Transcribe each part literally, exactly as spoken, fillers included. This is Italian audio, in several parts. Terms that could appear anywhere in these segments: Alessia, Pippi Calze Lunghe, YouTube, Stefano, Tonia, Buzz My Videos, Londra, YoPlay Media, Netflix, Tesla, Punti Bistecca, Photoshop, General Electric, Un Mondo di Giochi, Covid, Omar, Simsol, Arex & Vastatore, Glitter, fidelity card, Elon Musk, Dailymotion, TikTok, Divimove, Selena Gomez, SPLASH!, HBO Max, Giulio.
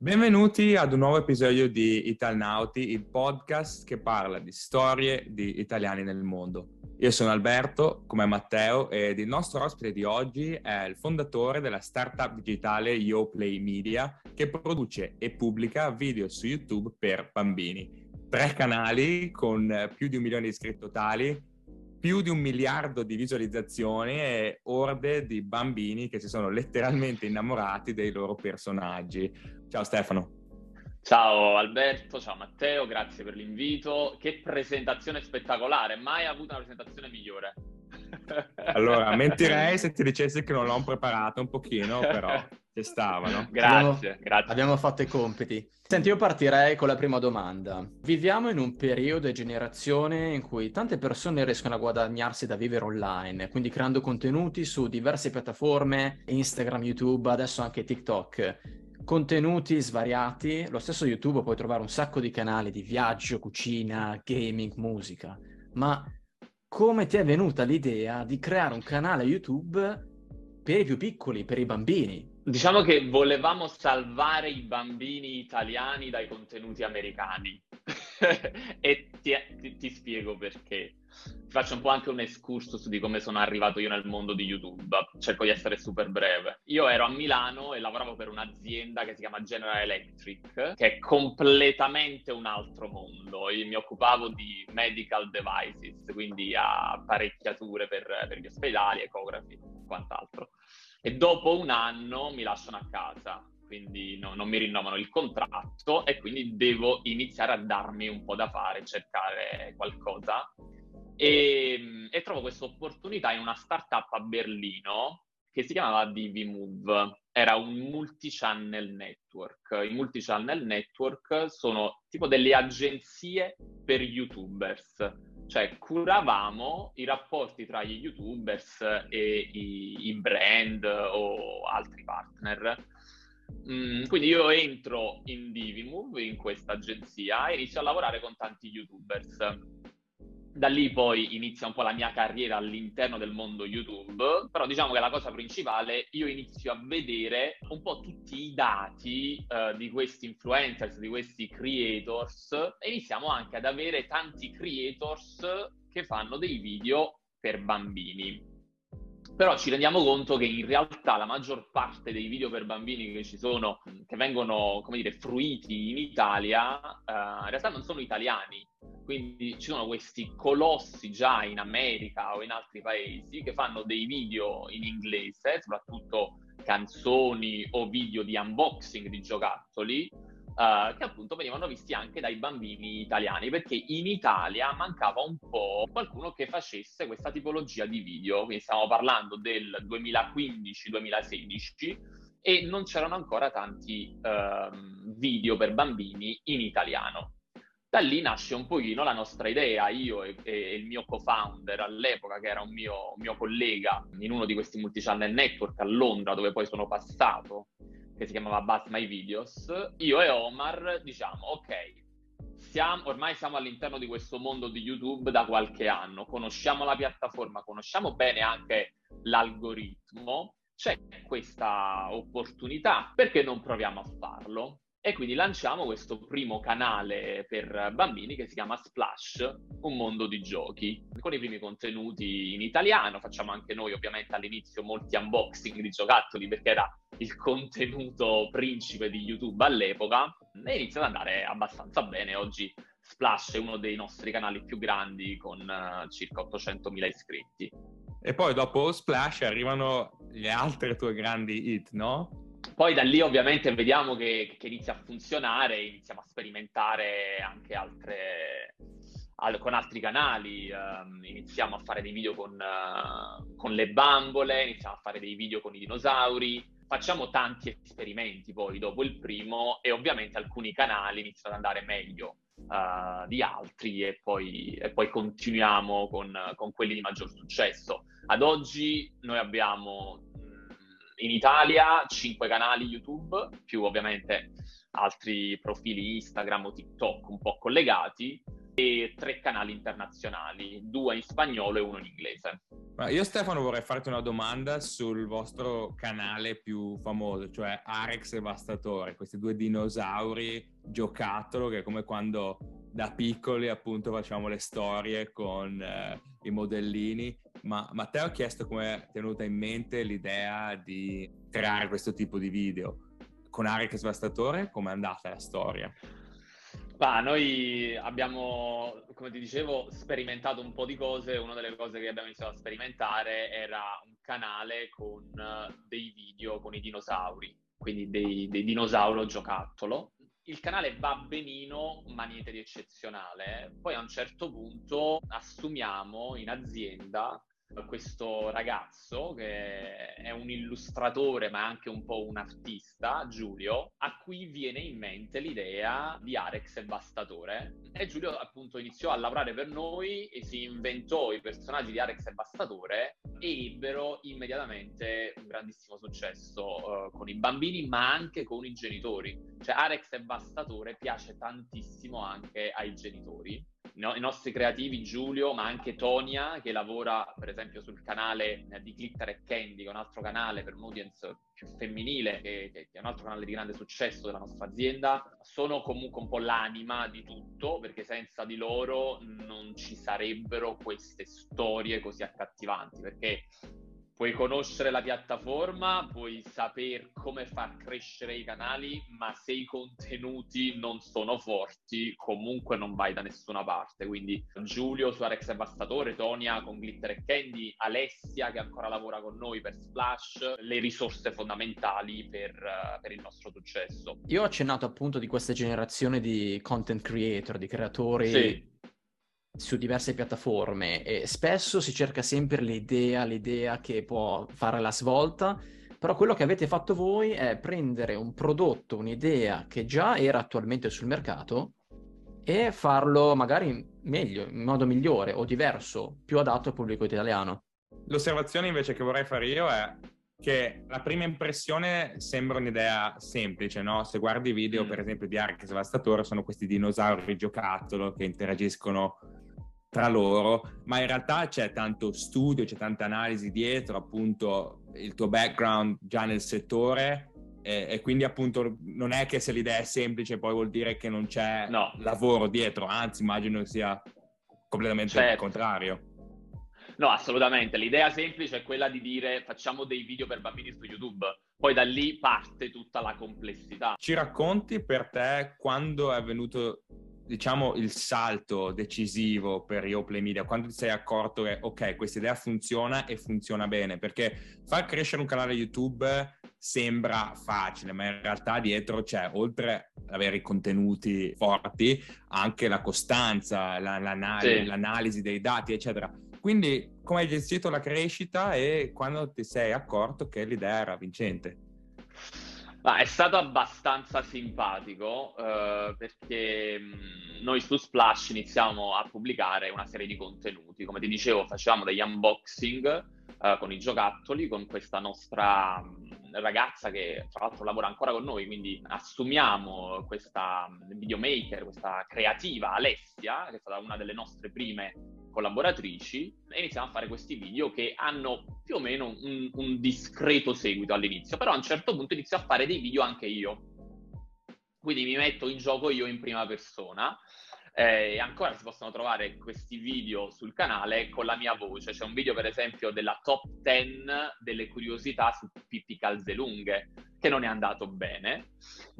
Benvenuti ad un nuovo episodio di Italnauti, il podcast che parla di storie di italiani nel mondo. Io sono Alberto, come Matteo, ed il nostro ospite di oggi è il fondatore della startup digitale YoPlay Media, che produce e pubblica video su YouTube per bambini. Tre canali con più di un milione di iscritti totali, più di un miliardo di visualizzazioni e orde di bambini che si sono letteralmente innamorati dei loro personaggi. Ciao Stefano. Ciao Alberto, ciao Matteo, grazie per l'invito. Che presentazione spettacolare, mai avuto una presentazione migliore. Allora, mentirei se ti dicessi che non l'ho preparato un pochino, però ci stavano. Grazie, abbiamo, grazie. Abbiamo fatto i compiti. Senti, io partirei con la prima domanda. Viviamo in un periodo e generazione in cui tante persone riescono a guadagnarsi da vivere online, quindi creando contenuti su diverse piattaforme, Instagram, YouTube, adesso anche TikTok. Contenuti svariati, lo stesso YouTube puoi trovare un sacco di canali di viaggio, cucina, gaming, musica, ma come ti è venuta l'idea di creare un canale YouTube per i più piccoli, per i bambini? Diciamo che volevamo salvare i bambini italiani dai contenuti americani e ti, ti, ti spiego perché. Ti faccio un po' anche un excursus di come sono arrivato io nel mondo di YouTube, cerco di essere super breve. Io ero a Milano e lavoravo per un'azienda che si chiama General Electric, che è completamente un altro mondo. Io mi occupavo di medical devices, quindi apparecchiature per, per gli ospedali, ecografi e quant'altro. E dopo un anno mi lasciano a casa, quindi no, non mi rinnovano il contratto e quindi devo iniziare a darmi un po' da fare, cercare qualcosa. E, e trovo questa opportunità in una startup a Berlino che si chiamava Divimove. Era un multichannel network. I multichannel network sono tipo delle agenzie per YouTubers. Cioè, curavamo i rapporti tra gli YouTubers e i, i brand o altri partner. Mm, quindi io entro in Divimove, in questa agenzia, e inizio a lavorare con tanti YouTubers. Da lì poi inizia un po' la mia carriera all'interno del mondo YouTube, però diciamo che la cosa principale, io inizio a vedere un po' tutti i dati eh, di questi influencers, di questi creators, e iniziamo anche ad avere tanti creators che fanno dei video per bambini. Però ci rendiamo conto che in realtà la maggior parte dei video per bambini che ci sono, che vengono, come dire, fruiti in Italia, eh, in realtà non sono italiani. Quindi ci sono questi colossi già in America o in altri paesi che fanno dei video in inglese, soprattutto canzoni o video di unboxing di giocattoli, eh, che appunto venivano visti anche dai bambini italiani, perché in Italia mancava un po' qualcuno che facesse questa tipologia di video. Quindi stiamo parlando del duemilaquindici duemilasedici e non c'erano ancora tanti eh, video per bambini in italiano. Da lì nasce un pochino la nostra idea, io e, e il mio co-founder all'epoca, che era un mio, un mio collega in uno di questi multichannel network a Londra, dove poi sono passato, che si chiamava Buzz My Videos. Io e Omar diciamo, ok, siamo, ormai siamo all'interno di questo mondo di YouTube da qualche anno, conosciamo la piattaforma, conosciamo bene anche l'algoritmo, c'è questa opportunità, perché non proviamo a farlo? E quindi lanciamo questo primo canale per bambini che si chiama Splash, un mondo di giochi, con i primi contenuti in italiano. Facciamo anche noi ovviamente all'inizio molti unboxing di giocattoli, perché era il contenuto principe di YouTube all'epoca, e inizia ad andare abbastanza bene. Oggi Splash è uno dei nostri canali più grandi, con uh, circa ottocentomila iscritti. E poi dopo Splash arrivano le altre tue grandi hit, no? Poi da lì ovviamente vediamo che, che inizia a funzionare, iniziamo a sperimentare anche altre, al, con altri canali, um, iniziamo a fare dei video con, uh, con le bambole, iniziamo a fare dei video con i dinosauri, facciamo tanti esperimenti poi dopo il primo, e ovviamente alcuni canali iniziano ad andare meglio uh, di altri, e poi, e poi continuiamo con, con quelli di maggior successo. Ad oggi noi abbiamo in Italia cinque canali YouTube, più ovviamente altri profili Instagram o TikTok un po' collegati, e tre canali internazionali, due in spagnolo e uno in inglese. Io, Stefano, vorrei farti una domanda sul vostro canale più famoso, cioè Arex e Vastatore, questi due dinosauri giocattolo che è come quando da piccoli appunto facciamo le storie con eh, i modellini, ma, ma te ho chiesto come è tenuta in mente l'idea di creare questo tipo di video. Con Arex Vastatore com'è andata la storia? Bah, noi abbiamo, come ti dicevo, sperimentato un po' di cose. Una delle cose che abbiamo iniziato a sperimentare era un canale con dei video con i dinosauri, quindi dei, dei dinosauro giocattolo. Il canale va benino, ma niente di eccezionale. Poi a un certo punto assumiamo in azienda questo ragazzo che è un illustratore ma anche un po' un artista, Giulio, a cui viene in mente l'idea di Arex e Vastatore, e Giulio appunto iniziò a lavorare per noi e si inventò i personaggi di Arex e Vastatore e ebbero immediatamente un grandissimo successo eh, con i bambini ma anche con i genitori. Cioè Arex e Vastatore piace tantissimo anche ai genitori. I nostri creativi, Giulio, ma anche Tonia, che lavora per esempio sul canale di Glitter and Candy, che è un altro canale per un'audience più femminile, che, che è un altro canale di grande successo della nostra azienda, sono comunque un po' l'anima di tutto, perché senza di loro non ci sarebbero queste storie così accattivanti, perché puoi conoscere la piattaforma, puoi saper come far crescere i canali, ma se i contenuti non sono forti, comunque non vai da nessuna parte. Quindi Giulio su Arex e Vastatore, Tonia con Glitter and Candy, Alessia che ancora lavora con noi per Splash, le risorse fondamentali per, per il nostro successo. Io ho accennato appunto di questa generazione di content creator, di creatori... Sì. Su diverse piattaforme e spesso si cerca sempre l'idea, l'idea che può fare la svolta, però quello che avete fatto voi è prendere un prodotto, un'idea che già era attualmente sul mercato e farlo magari meglio, in modo migliore o diverso, più adatto al pubblico italiano. L'osservazione invece che vorrei fare io è che la prima impressione sembra un'idea semplice, no? Se guardi i video, mm. per esempio, di Arex e Vastatore, sono questi dinosauri giocattolo che interagiscono tra loro, ma in realtà c'è tanto studio, c'è tanta analisi dietro, appunto il tuo background già nel settore, e, e quindi appunto non è che se l'idea è semplice poi vuol dire che non c'è no. lavoro dietro, anzi immagino sia completamente certo. il contrario. No, assolutamente, l'idea semplice è quella di dire facciamo dei video per bambini su YouTube, poi da lì parte tutta la complessità. Ci racconti per te quando è avvenuto, diciamo, il salto decisivo per YoPlay Media, quando ti sei accorto che, ok, questa idea funziona e funziona bene, perché far crescere un canale YouTube sembra facile, ma in realtà dietro c'è, oltre ad avere i contenuti forti, anche la costanza, la, l'analisi, sì. l'analisi dei dati, eccetera. Quindi come hai gestito la crescita e quando ti sei accorto che l'idea era vincente? Ah, è stato abbastanza simpatico eh, perché mh, noi su Splash iniziamo a pubblicare una serie di contenuti. Come ti dicevo, facevamo degli unboxing eh, con i giocattoli, con questa nostra mh, ragazza che tra l'altro lavora ancora con noi, quindi assumiamo questa mh, videomaker, questa creativa Alessia, che è stata una delle nostre prime collaboratrici, e iniziamo a fare questi video che hanno più o meno un, un discreto seguito all'inizio, però a un certo punto inizio a fare dei video anche io, quindi mi metto in gioco io in prima persona eh, e ancora si possono trovare questi video sul canale con la mia voce. C'è un video per esempio della top dieci delle curiosità su Pippi Calze Lunghe che non è andato bene,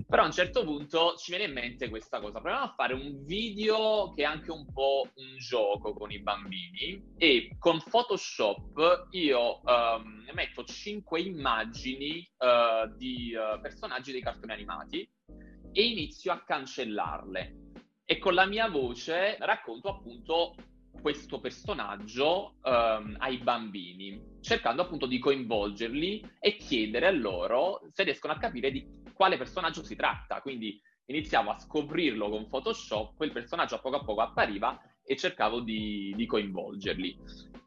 però a un certo punto ci viene in mente questa cosa: proviamo a fare un video che è anche un po' un gioco con i bambini, e con Photoshop io um, metto cinque immagini uh, di uh, personaggi dei cartoni animati e inizio a cancellarle, e con la mia voce racconto appunto questo personaggio um, ai bambini, cercando appunto di coinvolgerli e chiedere a loro se riescono a capire di quale personaggio si tratta. Quindi iniziavo a scoprirlo con Photoshop, il personaggio a poco a poco appariva e cercavo di, di coinvolgerli,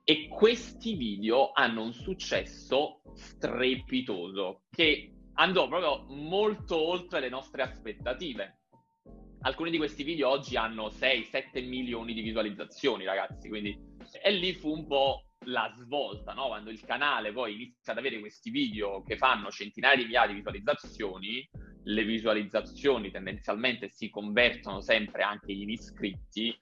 e questi video hanno un successo strepitoso che andò proprio molto oltre le nostre aspettative. alcuni di questi video oggi hanno sei sette milioni di visualizzazioni, ragazzi, quindi e lì fu un po' la svolta, no? Quando il canale poi inizia ad avere questi video che fanno centinaia di migliaia di visualizzazioni, le visualizzazioni tendenzialmente si convertono sempre anche in iscritti,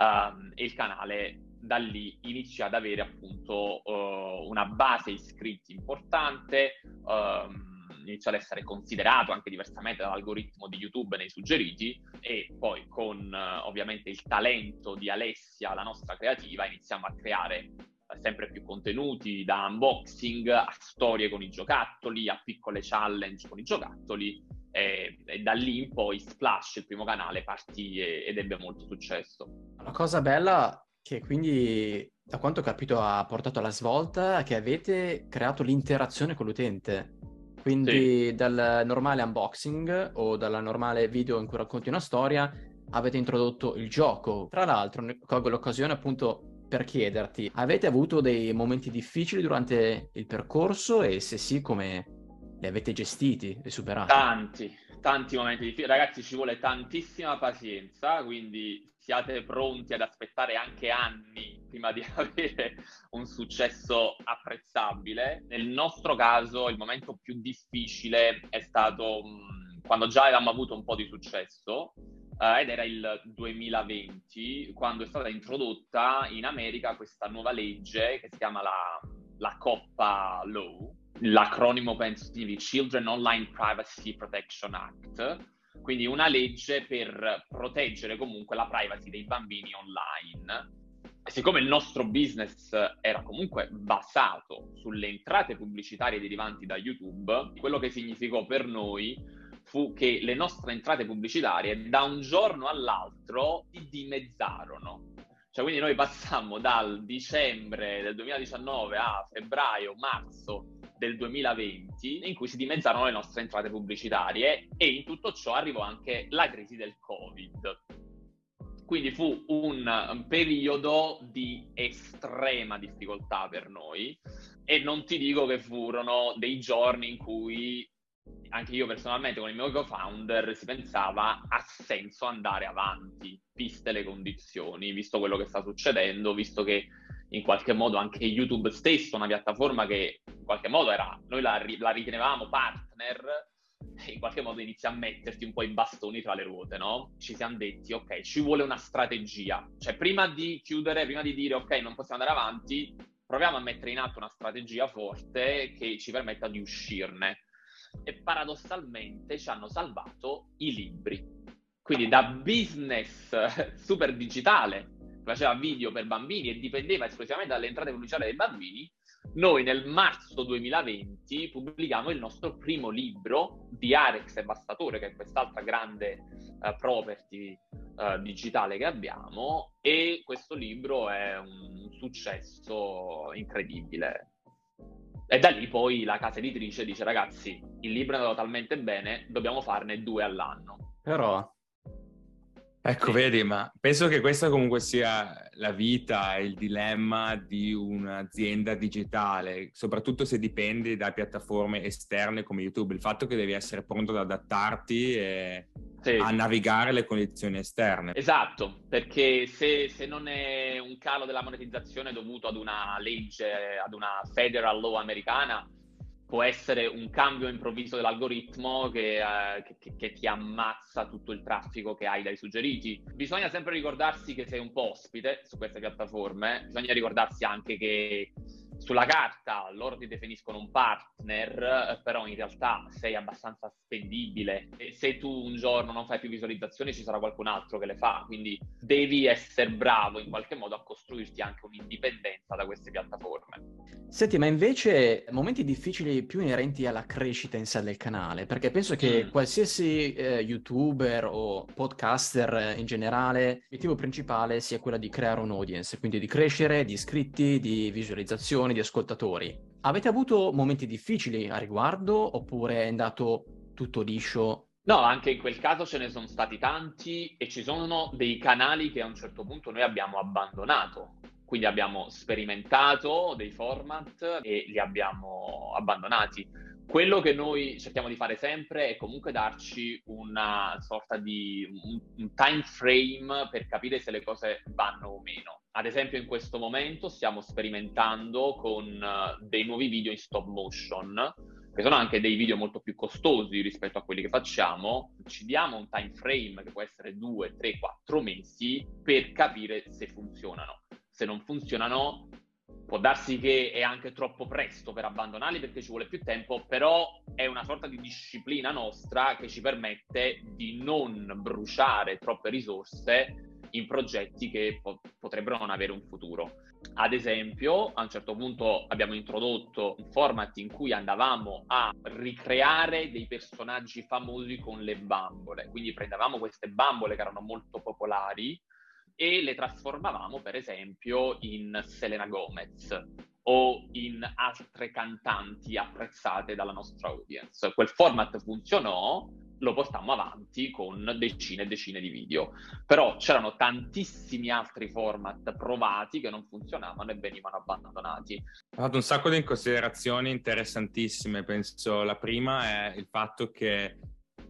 um, e il canale da lì inizia ad avere appunto uh, una base iscritti importante, um, inizia ad essere considerato anche diversamente dall'algoritmo di YouTube nei suggeriti, e poi con uh, ovviamente il talento di Alessia, la nostra creativa, iniziamo a creare uh, sempre più contenuti, da unboxing a storie con i giocattoli, a piccole challenge con i giocattoli, e, e da lì in poi Splash, il primo canale, partì e, ed ebbe molto successo. Una cosa bella che quindi, da quanto ho capito, ha portato alla svolta, che avete creato l'interazione con l'utente. Quindi sì, dal normale unboxing o dalla normale video in cui racconti una storia avete introdotto il gioco. Tra l'altro colgo l'occasione appunto per chiederti, avete avuto dei momenti difficili durante il percorso e se sì come li avete gestiti e superati? Tanti, tanti momenti difficili. Ragazzi, ci vuole tantissima pazienza, quindi siate pronti ad aspettare anche anni prima di avere un successo apprezzabile. Nel nostro caso il momento più difficile è stato mh, quando già avevamo avuto un po' di successo, eh, ed era il duemilaventi, quando è stata introdotta in America questa nuova legge che si chiama la, la COPPA Law, l'acronimo penso di Children Online Privacy Protection Act, quindi una legge per proteggere comunque la privacy dei bambini online. E siccome il nostro business era comunque basato sulle entrate pubblicitarie derivanti da YouTube, quello che significò per noi fu che le nostre entrate pubblicitarie da un giorno all'altro si dimezzarono. Cioè, quindi noi passammo dal dicembre del duemiladiciannove a febbraio, marzo del duemilaventi, in cui si dimezzarono le nostre entrate pubblicitarie, e in tutto ciò arrivò anche la crisi del Covid. Quindi fu un periodo di estrema difficoltà per noi, e non ti dico che furono dei giorni in cui anche io personalmente con il mio co-founder si pensava: ha senso andare avanti, viste le condizioni, visto quello che sta succedendo, visto che in qualche modo anche YouTube stesso, una piattaforma che in qualche modo era, noi la, la ritenevamo partner, in qualche modo inizia a metterti un po' i bastoni tra le ruote, no? Ci siamo detti, ok, ci vuole una strategia. Cioè, prima di chiudere, prima di dire, ok, non possiamo andare avanti, proviamo a mettere in atto una strategia forte che ci permetta di uscirne. E paradossalmente ci hanno salvato i libri. Quindi da business super digitale, faceva video per bambini e dipendeva esclusivamente dalle entrate pubblicitarie dei bambini, noi nel marzo duemilaventi pubblichiamo il nostro primo libro di Arex e Vastatore, che è quest'altra grande uh, property uh, digitale che abbiamo, e questo libro è un successo incredibile. E da lì poi la casa editrice dice: ragazzi, il libro è andato talmente bene, dobbiamo farne due all'anno. Però... Ecco, vedi, ma penso che questa comunque sia la vita e il dilemma di un'azienda digitale, soprattutto se dipendi da piattaforme esterne come YouTube, il fatto che devi essere pronto ad adattarti e sì, a navigare le condizioni esterne. Esatto, perché se, se non è un calo della monetizzazione dovuto ad una legge, ad una federal law americana, può essere un cambio improvviso dell'algoritmo che, eh, che, che ti ammazza tutto il traffico che hai dai suggeriti. Bisogna sempre ricordarsi che sei un po' ospite su queste piattaforme, bisogna ricordarsi anche che sulla carta loro ti definiscono un partner, però in realtà sei abbastanza spendibile, e se tu un giorno non fai più visualizzazioni ci sarà qualcun altro che le fa, quindi devi essere bravo in qualche modo a costruirti anche un'indipendenza da queste piattaforme. Senti, ma invece momenti difficili più inerenti alla crescita in sé del canale, perché penso che mm. qualsiasi eh, youtuber o podcaster eh, in generale, l'obiettivo principale sia quello di creare un audience, quindi di crescere, di iscritti, di visualizzazioni, di ascoltatori. Avete avuto momenti difficili a riguardo oppure è andato tutto liscio? No, anche in quel caso ce ne sono stati tanti, e ci sono dei canali che a un certo punto noi abbiamo abbandonato. Quindi abbiamo sperimentato dei format e li abbiamo abbandonati. Quello che noi cerchiamo di fare sempre è comunque darci una sorta di un, un time frame per capire se le cose vanno o meno. Ad esempio, in questo momento stiamo sperimentando con dei nuovi video in stop motion, che sono anche dei video molto più costosi rispetto a quelli che facciamo. Ci diamo un time frame che può essere due, tre, quattro mesi per capire se funzionano. Se non funzionano, può darsi che è anche troppo presto per abbandonarli perché ci vuole più tempo, però è una sorta di disciplina nostra che ci permette di non bruciare troppe risorse in progetti che po- potrebbero non avere un futuro. Ad esempio, a un certo punto abbiamo introdotto un format in cui andavamo a ricreare dei personaggi famosi con le bambole, quindi prendevamo queste bambole che erano molto popolari e le trasformavamo per esempio in Selena Gomez o in altre cantanti apprezzate dalla nostra audience. Quel format funzionò, lo portammo avanti con decine e decine di video, però c'erano tantissimi altri format provati che non funzionavano e venivano abbandonati. Ho fatto un sacco di considerazioni interessantissime. Penso la prima è il fatto che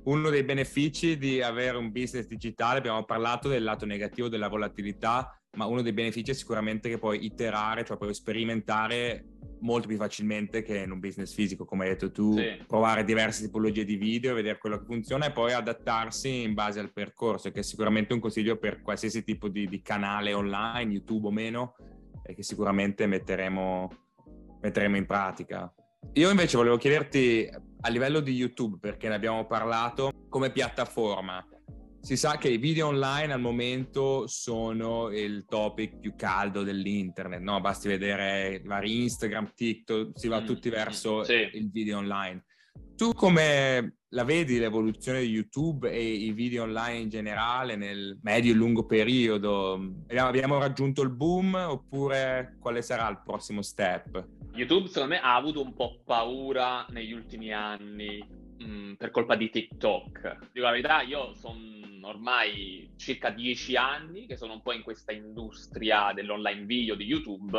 uno dei benefici di avere un business digitale, abbiamo parlato del lato negativo della volatilità, ma uno dei benefici è sicuramente che puoi iterare, cioè puoi sperimentare molto più facilmente che in un business fisico, come hai detto tu, sì. Provare diverse tipologie di video, vedere quello che funziona e poi adattarsi in base al percorso, che è sicuramente un consiglio per qualsiasi tipo di, di canale online, YouTube o meno, e che sicuramente metteremo, metteremo in pratica. Io invece volevo chiederti, a livello di YouTube, perché ne abbiamo parlato, come piattaforma, si sa che i video online al momento sono il topic più caldo dell'internet, no? Basti vedere vari Instagram, TikTok, si va mm, tutti verso sì. il video online. Tu come la vedi l'evoluzione di YouTube e i video online in generale nel medio e lungo periodo? Abbiamo raggiunto il boom oppure quale sarà il prossimo step? YouTube secondo me ha avuto un po' paura negli ultimi anni mh, per colpa di TikTok. Dico la verità, io sono ormai circa dieci anni che sono un po' in questa industria dell'online video di YouTube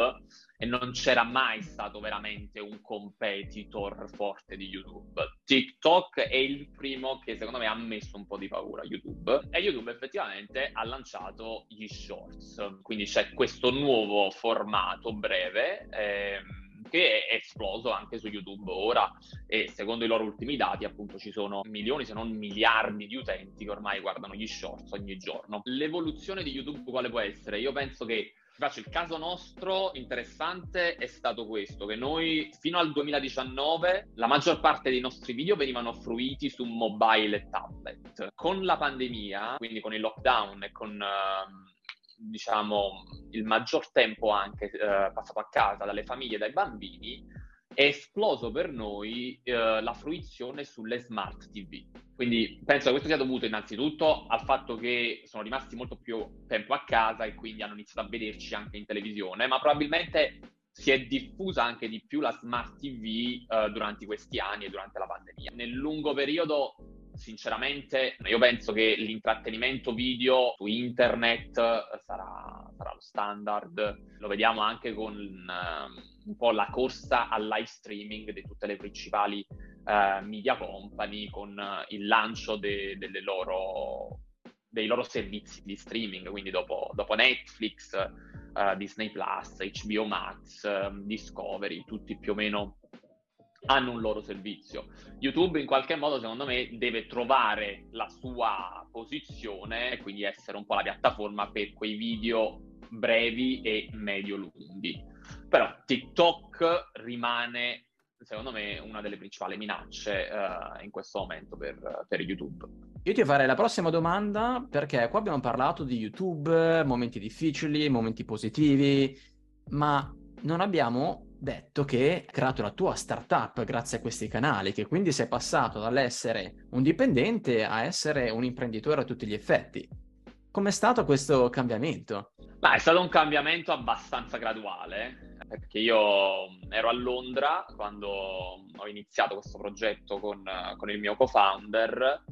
e non c'era mai stato veramente un competitor forte di YouTube. TikTok è il primo che secondo me ha messo un po' di paura a YouTube e YouTube effettivamente ha lanciato gli shorts, quindi c'è questo nuovo formato breve ehm, che è esploso anche su YouTube ora e secondo i loro ultimi dati appunto ci sono milioni se non miliardi di utenti che ormai guardano gli shorts ogni giorno. L'evoluzione di YouTube quale può essere? Io penso che faccio il caso nostro interessante è stato questo, che noi fino al duemiladiciannove la maggior parte dei nostri video venivano fruiti su mobile e tablet. Con la pandemia, quindi con il lockdown e con uh, diciamo il maggior tempo anche uh, passato a casa dalle famiglie e dai bambini, è esploso per noi eh, la fruizione sulle smart tivù. Quindi penso che questo sia dovuto innanzitutto al fatto che sono rimasti molto più tempo a casa e quindi hanno iniziato a vederci anche in televisione, ma probabilmente si è diffusa anche di più la smart tivù eh, durante questi anni e durante la pandemia. Nel lungo periodo, sinceramente, io penso che l'intrattenimento video su internet sarà, sarà lo standard. Lo vediamo anche con uh, un po' la corsa al live streaming di tutte le principali uh, media company, con uh, il lancio de, de, de loro, dei loro servizi di streaming, quindi dopo, dopo Netflix, uh, Disney Plus, H B O Max, uh, Discovery, tutti più o meno hanno un loro servizio. YouTube in qualche modo secondo me deve trovare la sua posizione e quindi essere un po' la piattaforma per quei video brevi e medio lunghi, però TikTok rimane secondo me una delle principali minacce uh, in questo momento per, per YouTube. Io ti farei la prossima domanda, perché qua abbiamo parlato di YouTube, momenti difficili, momenti positivi, ma non abbiamo detto che hai creato la tua startup grazie a questi canali, che quindi sei passato dall'essere un dipendente a essere un imprenditore a tutti gli effetti. Com'è stato questo cambiamento? Beh, è stato un cambiamento abbastanza graduale, perché io ero a Londra quando ho iniziato questo progetto con, con il mio co-founder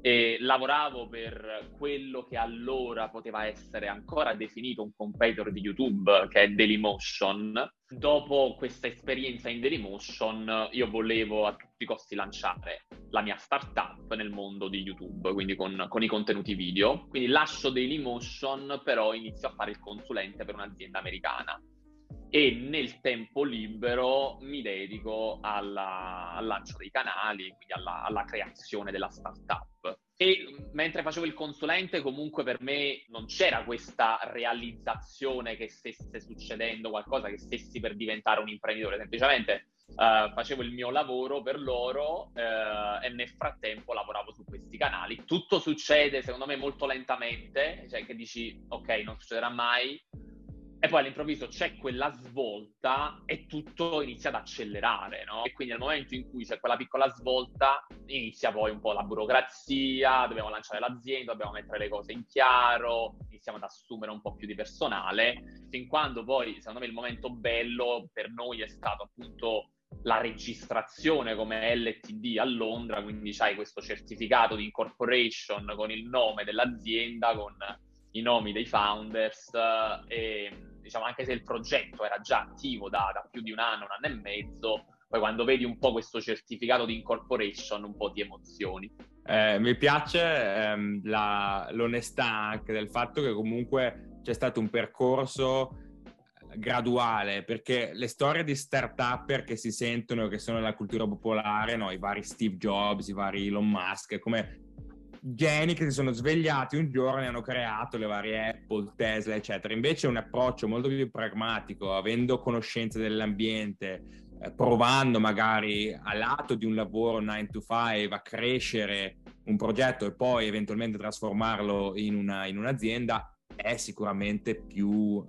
e lavoravo per quello che allora poteva essere ancora definito un competitor di YouTube, che è Dailymotion. Dopo questa esperienza in Dailymotion, io volevo a tutti i costi lanciare la mia startup nel mondo di YouTube, quindi con, con i contenuti video. Quindi lascio Dailymotion, però inizio a fare il consulente per un'azienda americana. E nel tempo libero mi dedico alla, al lancio dei canali, quindi alla, alla creazione della startup. E mentre facevo il consulente, comunque per me non c'era questa realizzazione che stesse succedendo qualcosa, che stessi per diventare un imprenditore. Semplicemente uh, facevo il mio lavoro per loro uh, e nel frattempo lavoravo su questi canali. Tutto succede, secondo me, molto lentamente, cioè che dici, ok, non succederà mai. E poi all'improvviso c'è quella svolta e tutto inizia ad accelerare, no? E quindi nel momento in cui c'è quella piccola svolta inizia poi un po' la burocrazia, dobbiamo lanciare l'azienda, dobbiamo mettere le cose in chiaro, iniziamo ad assumere un po' più di personale, fin quando poi, secondo me, il momento bello per noi è stato appunto la registrazione come L T D a Londra, quindi c'hai questo certificato di incorporation con il nome dell'azienda, con i nomi dei founders e, diciamo, anche se il progetto era già attivo da, da più di un anno, un anno e mezzo, poi quando vedi un po' questo certificato di incorporation un po' ti emozioni. Eh, mi piace ehm, la, l'onestà anche del fatto che comunque c'è stato un percorso graduale, perché le storie di start-upper che si sentono, che sono nella cultura popolare, no? I vari Steve Jobs, i vari Elon Musk, come geni che si sono svegliati un giorno e hanno creato le varie Apple, Tesla, eccetera. Invece un approccio molto più pragmatico, avendo conoscenza dell'ambiente, eh, provando magari a lato di un lavoro nine to five a crescere un progetto e poi eventualmente trasformarlo in una in un'azienda, è sicuramente più,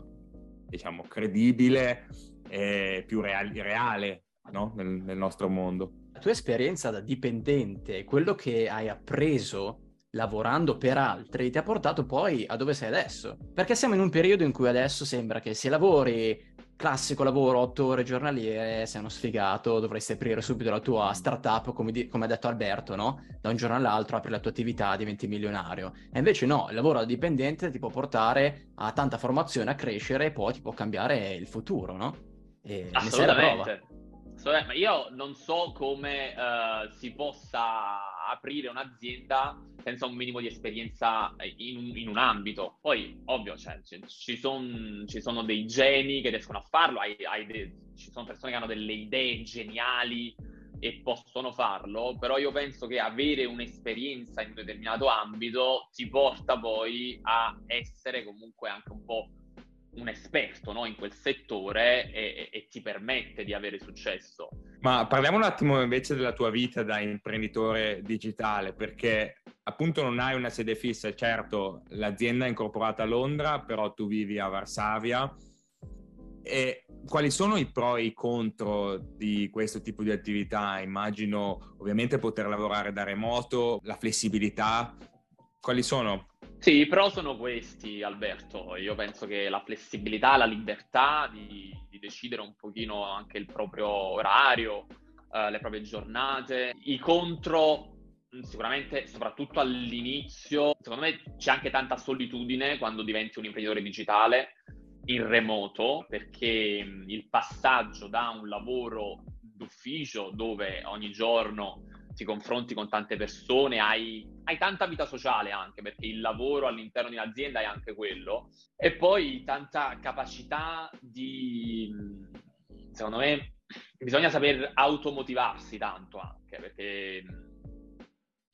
diciamo, credibile e più reali, reale, no? Nel, nel nostro mondo. La tua esperienza da dipendente, quello che hai appreso lavorando per altri, ti ha portato poi a dove sei adesso. Perché siamo in un periodo in cui adesso sembra che se lavori classico lavoro, otto ore giornaliere, sei uno sfigato, dovresti aprire subito la tua startup, come, di- come ha detto Alberto, no? Da un giorno all'altro apri la tua attività, diventi milionario. E invece no, il lavoro da dipendente ti può portare a tanta formazione, a crescere e poi ti può cambiare il futuro, no? E assolutamente. Ne sei la prova. Ma io non so come uh, si possa aprire un'azienda senza un minimo di esperienza in, in un ambito. Poi, ovvio, cioè, ci, son, ci sono dei geni che riescono a farlo, hai, hai de- ci sono persone che hanno delle idee geniali e possono farlo, però io penso che avere un'esperienza in un determinato ambito ti porta poi a essere comunque anche un po' un esperto, no? In quel settore e, e ti permette di avere successo. Ma parliamo un attimo invece della tua vita da imprenditore digitale, perché appunto non hai una sede fissa, certo l'azienda è incorporata a Londra, però tu vivi a Varsavia. E quali sono i pro e i contro di questo tipo di attività? Immagino ovviamente poter lavorare da remoto, la flessibilità, quali sono? Sì, i pro sono questi, Alberto. Io penso che la flessibilità, la libertà di, di decidere un pochino anche il proprio orario, eh, le proprie giornate. I contro, sicuramente, soprattutto all'inizio, secondo me c'è anche tanta solitudine quando diventi un imprenditore digitale in remoto, perché il passaggio da un lavoro d'ufficio dove ogni giorno ti confronti con tante persone, hai, hai tanta vita sociale anche, perché il lavoro all'interno di un'azienda è anche quello, e poi tanta capacità di, secondo me, bisogna saper automotivarsi tanto anche, perché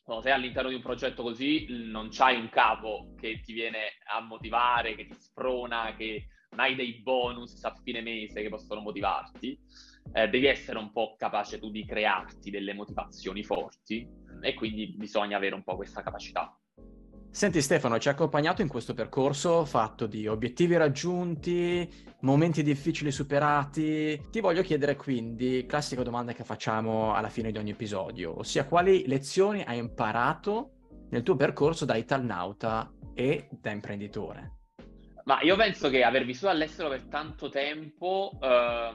quando sei all'interno di un progetto così non c'hai un capo che ti viene a motivare, che ti sprona, che non hai dei bonus a fine mese che possono motivarti. Eh, devi essere un po' capace tu di crearti delle motivazioni forti e quindi bisogna avere un po' questa capacità. Senti Stefano, ci ha accompagnato in questo percorso fatto di obiettivi raggiunti, momenti difficili superati. Ti voglio chiedere quindi, classica domanda che facciamo alla fine di ogni episodio, ossia quali lezioni hai imparato nel tuo percorso da Italnauta e da imprenditore? Ma io penso che aver vissuto all'estero per tanto tempo eh,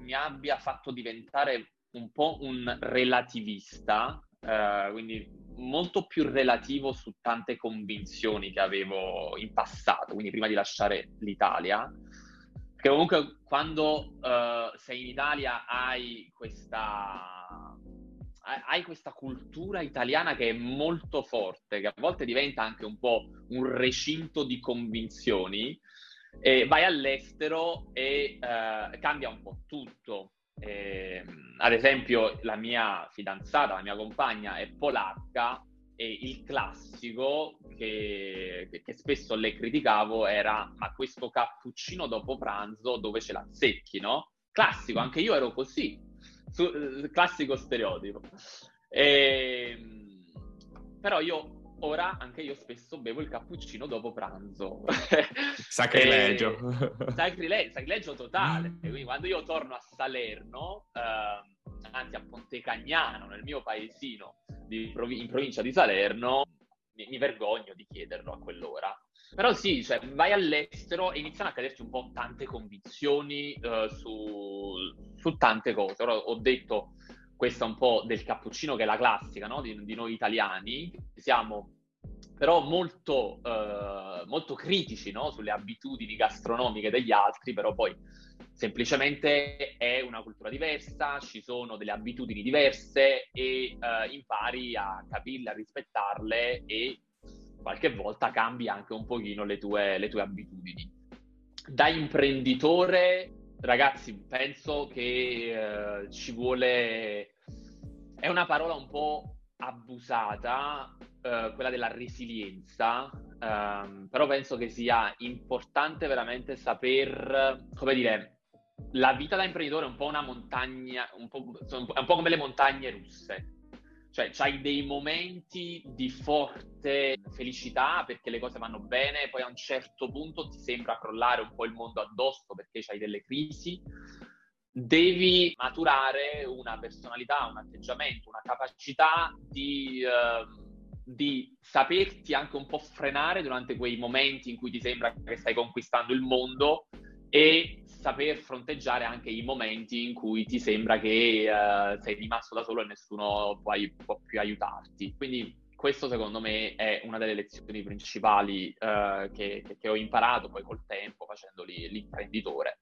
mi abbia fatto diventare un po' un relativista, eh, quindi molto più relativo su tante convinzioni che avevo in passato, quindi prima di lasciare l'Italia, perché comunque quando uh, sei in Italia hai questa, hai questa cultura italiana che è molto forte, che a volte diventa anche un po' un recinto di convinzioni, e vai all'estero e uh, cambia un po' tutto. Eh, ad esempio la mia fidanzata, la mia compagna è polacca e il classico che, che spesso le criticavo era: ma questo cappuccino dopo pranzo dove ce la secchi, no? Classico, anche io ero così, su, classico stereotipo. Eh, però io ora, anche io spesso bevo il cappuccino dopo pranzo. Sacrilegio. eh, sacrilegio, sacrilegio totale. Quindi quando io torno a Salerno, eh, anzi a Pontecagnano, nel mio paesino di prov- in provincia di Salerno, mi, mi vergogno di chiederlo a quell'ora. Però sì, cioè, vai all'estero e iniziano a caderci un po' tante convinzioni eh, su, su tante cose. Ora ho detto questa un po' del cappuccino, che è la classica, no? di, di noi italiani, siamo però molto, eh, molto critici, no? sulle abitudini gastronomiche degli altri, però poi semplicemente è una cultura diversa, ci sono delle abitudini diverse e eh, impari a capirle, a rispettarle, e qualche volta cambi anche un pochino le tue, le tue abitudini. Da imprenditore, ragazzi, penso che eh, ci vuole, è una parola un po' abusata, eh, quella della resilienza, eh, però penso che sia importante veramente saper, come dire, la vita da imprenditore è un po' una montagna, un po', è un po' come le montagne russe, cioè c'hai dei momenti di forte felicità perché le cose vanno bene, poi a un certo punto ti sembra crollare un po' il mondo addosso perché c'hai delle crisi. Devi maturare una personalità, un atteggiamento, una capacità di, eh, di saperti anche un po' frenare durante quei momenti in cui ti sembra che stai conquistando il mondo, e saper fronteggiare anche i momenti in cui ti sembra che uh, sei rimasto da solo e nessuno può, può più aiutarti. Quindi questo secondo me è una delle lezioni principali uh, che, che ho imparato poi col tempo facendo l'imprenditore.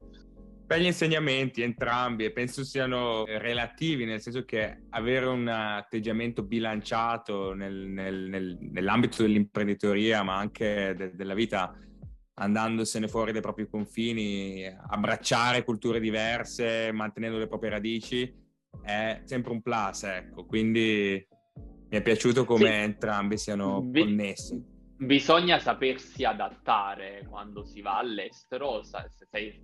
Belli insegnamenti entrambi, e penso siano relativi, nel senso che avere un atteggiamento bilanciato nel, nel, nel, nell'ambito dell'imprenditoria, ma anche de, della vita, andandosene fuori dai propri confini, abbracciare culture diverse, mantenendo le proprie radici, è sempre un plus, ecco. Quindi mi è piaciuto come sì, entrambi siano Bi- connessi. Bisogna sapersi adattare quando si va all'estero, se stai,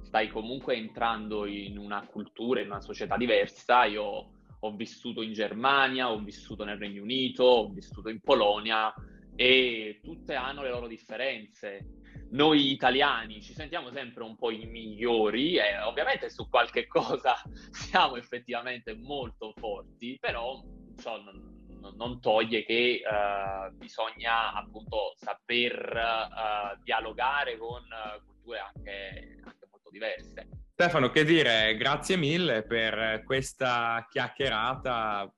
stai comunque entrando in una cultura, in una società diversa. Io ho vissuto in Germania, ho vissuto nel Regno Unito, ho vissuto in Polonia, e tutte hanno le loro differenze. Noi italiani ci sentiamo sempre un po' i migliori, e ovviamente su qualche cosa siamo effettivamente molto forti, però ciò non, non toglie che uh, bisogna appunto saper uh, dialogare con uh, culture anche, anche molto diverse. Stefano, che dire, grazie mille per questa chiacchierata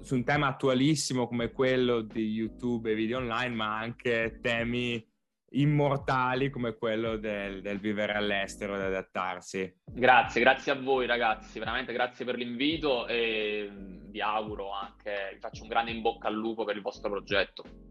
su un tema attualissimo come quello di YouTube e video online, ma anche temi immortali come quello del, del vivere all'estero, di adattarsi. Grazie, grazie a voi ragazzi, veramente grazie per l'invito, e vi auguro anche, vi faccio un grande in bocca al lupo per il vostro progetto.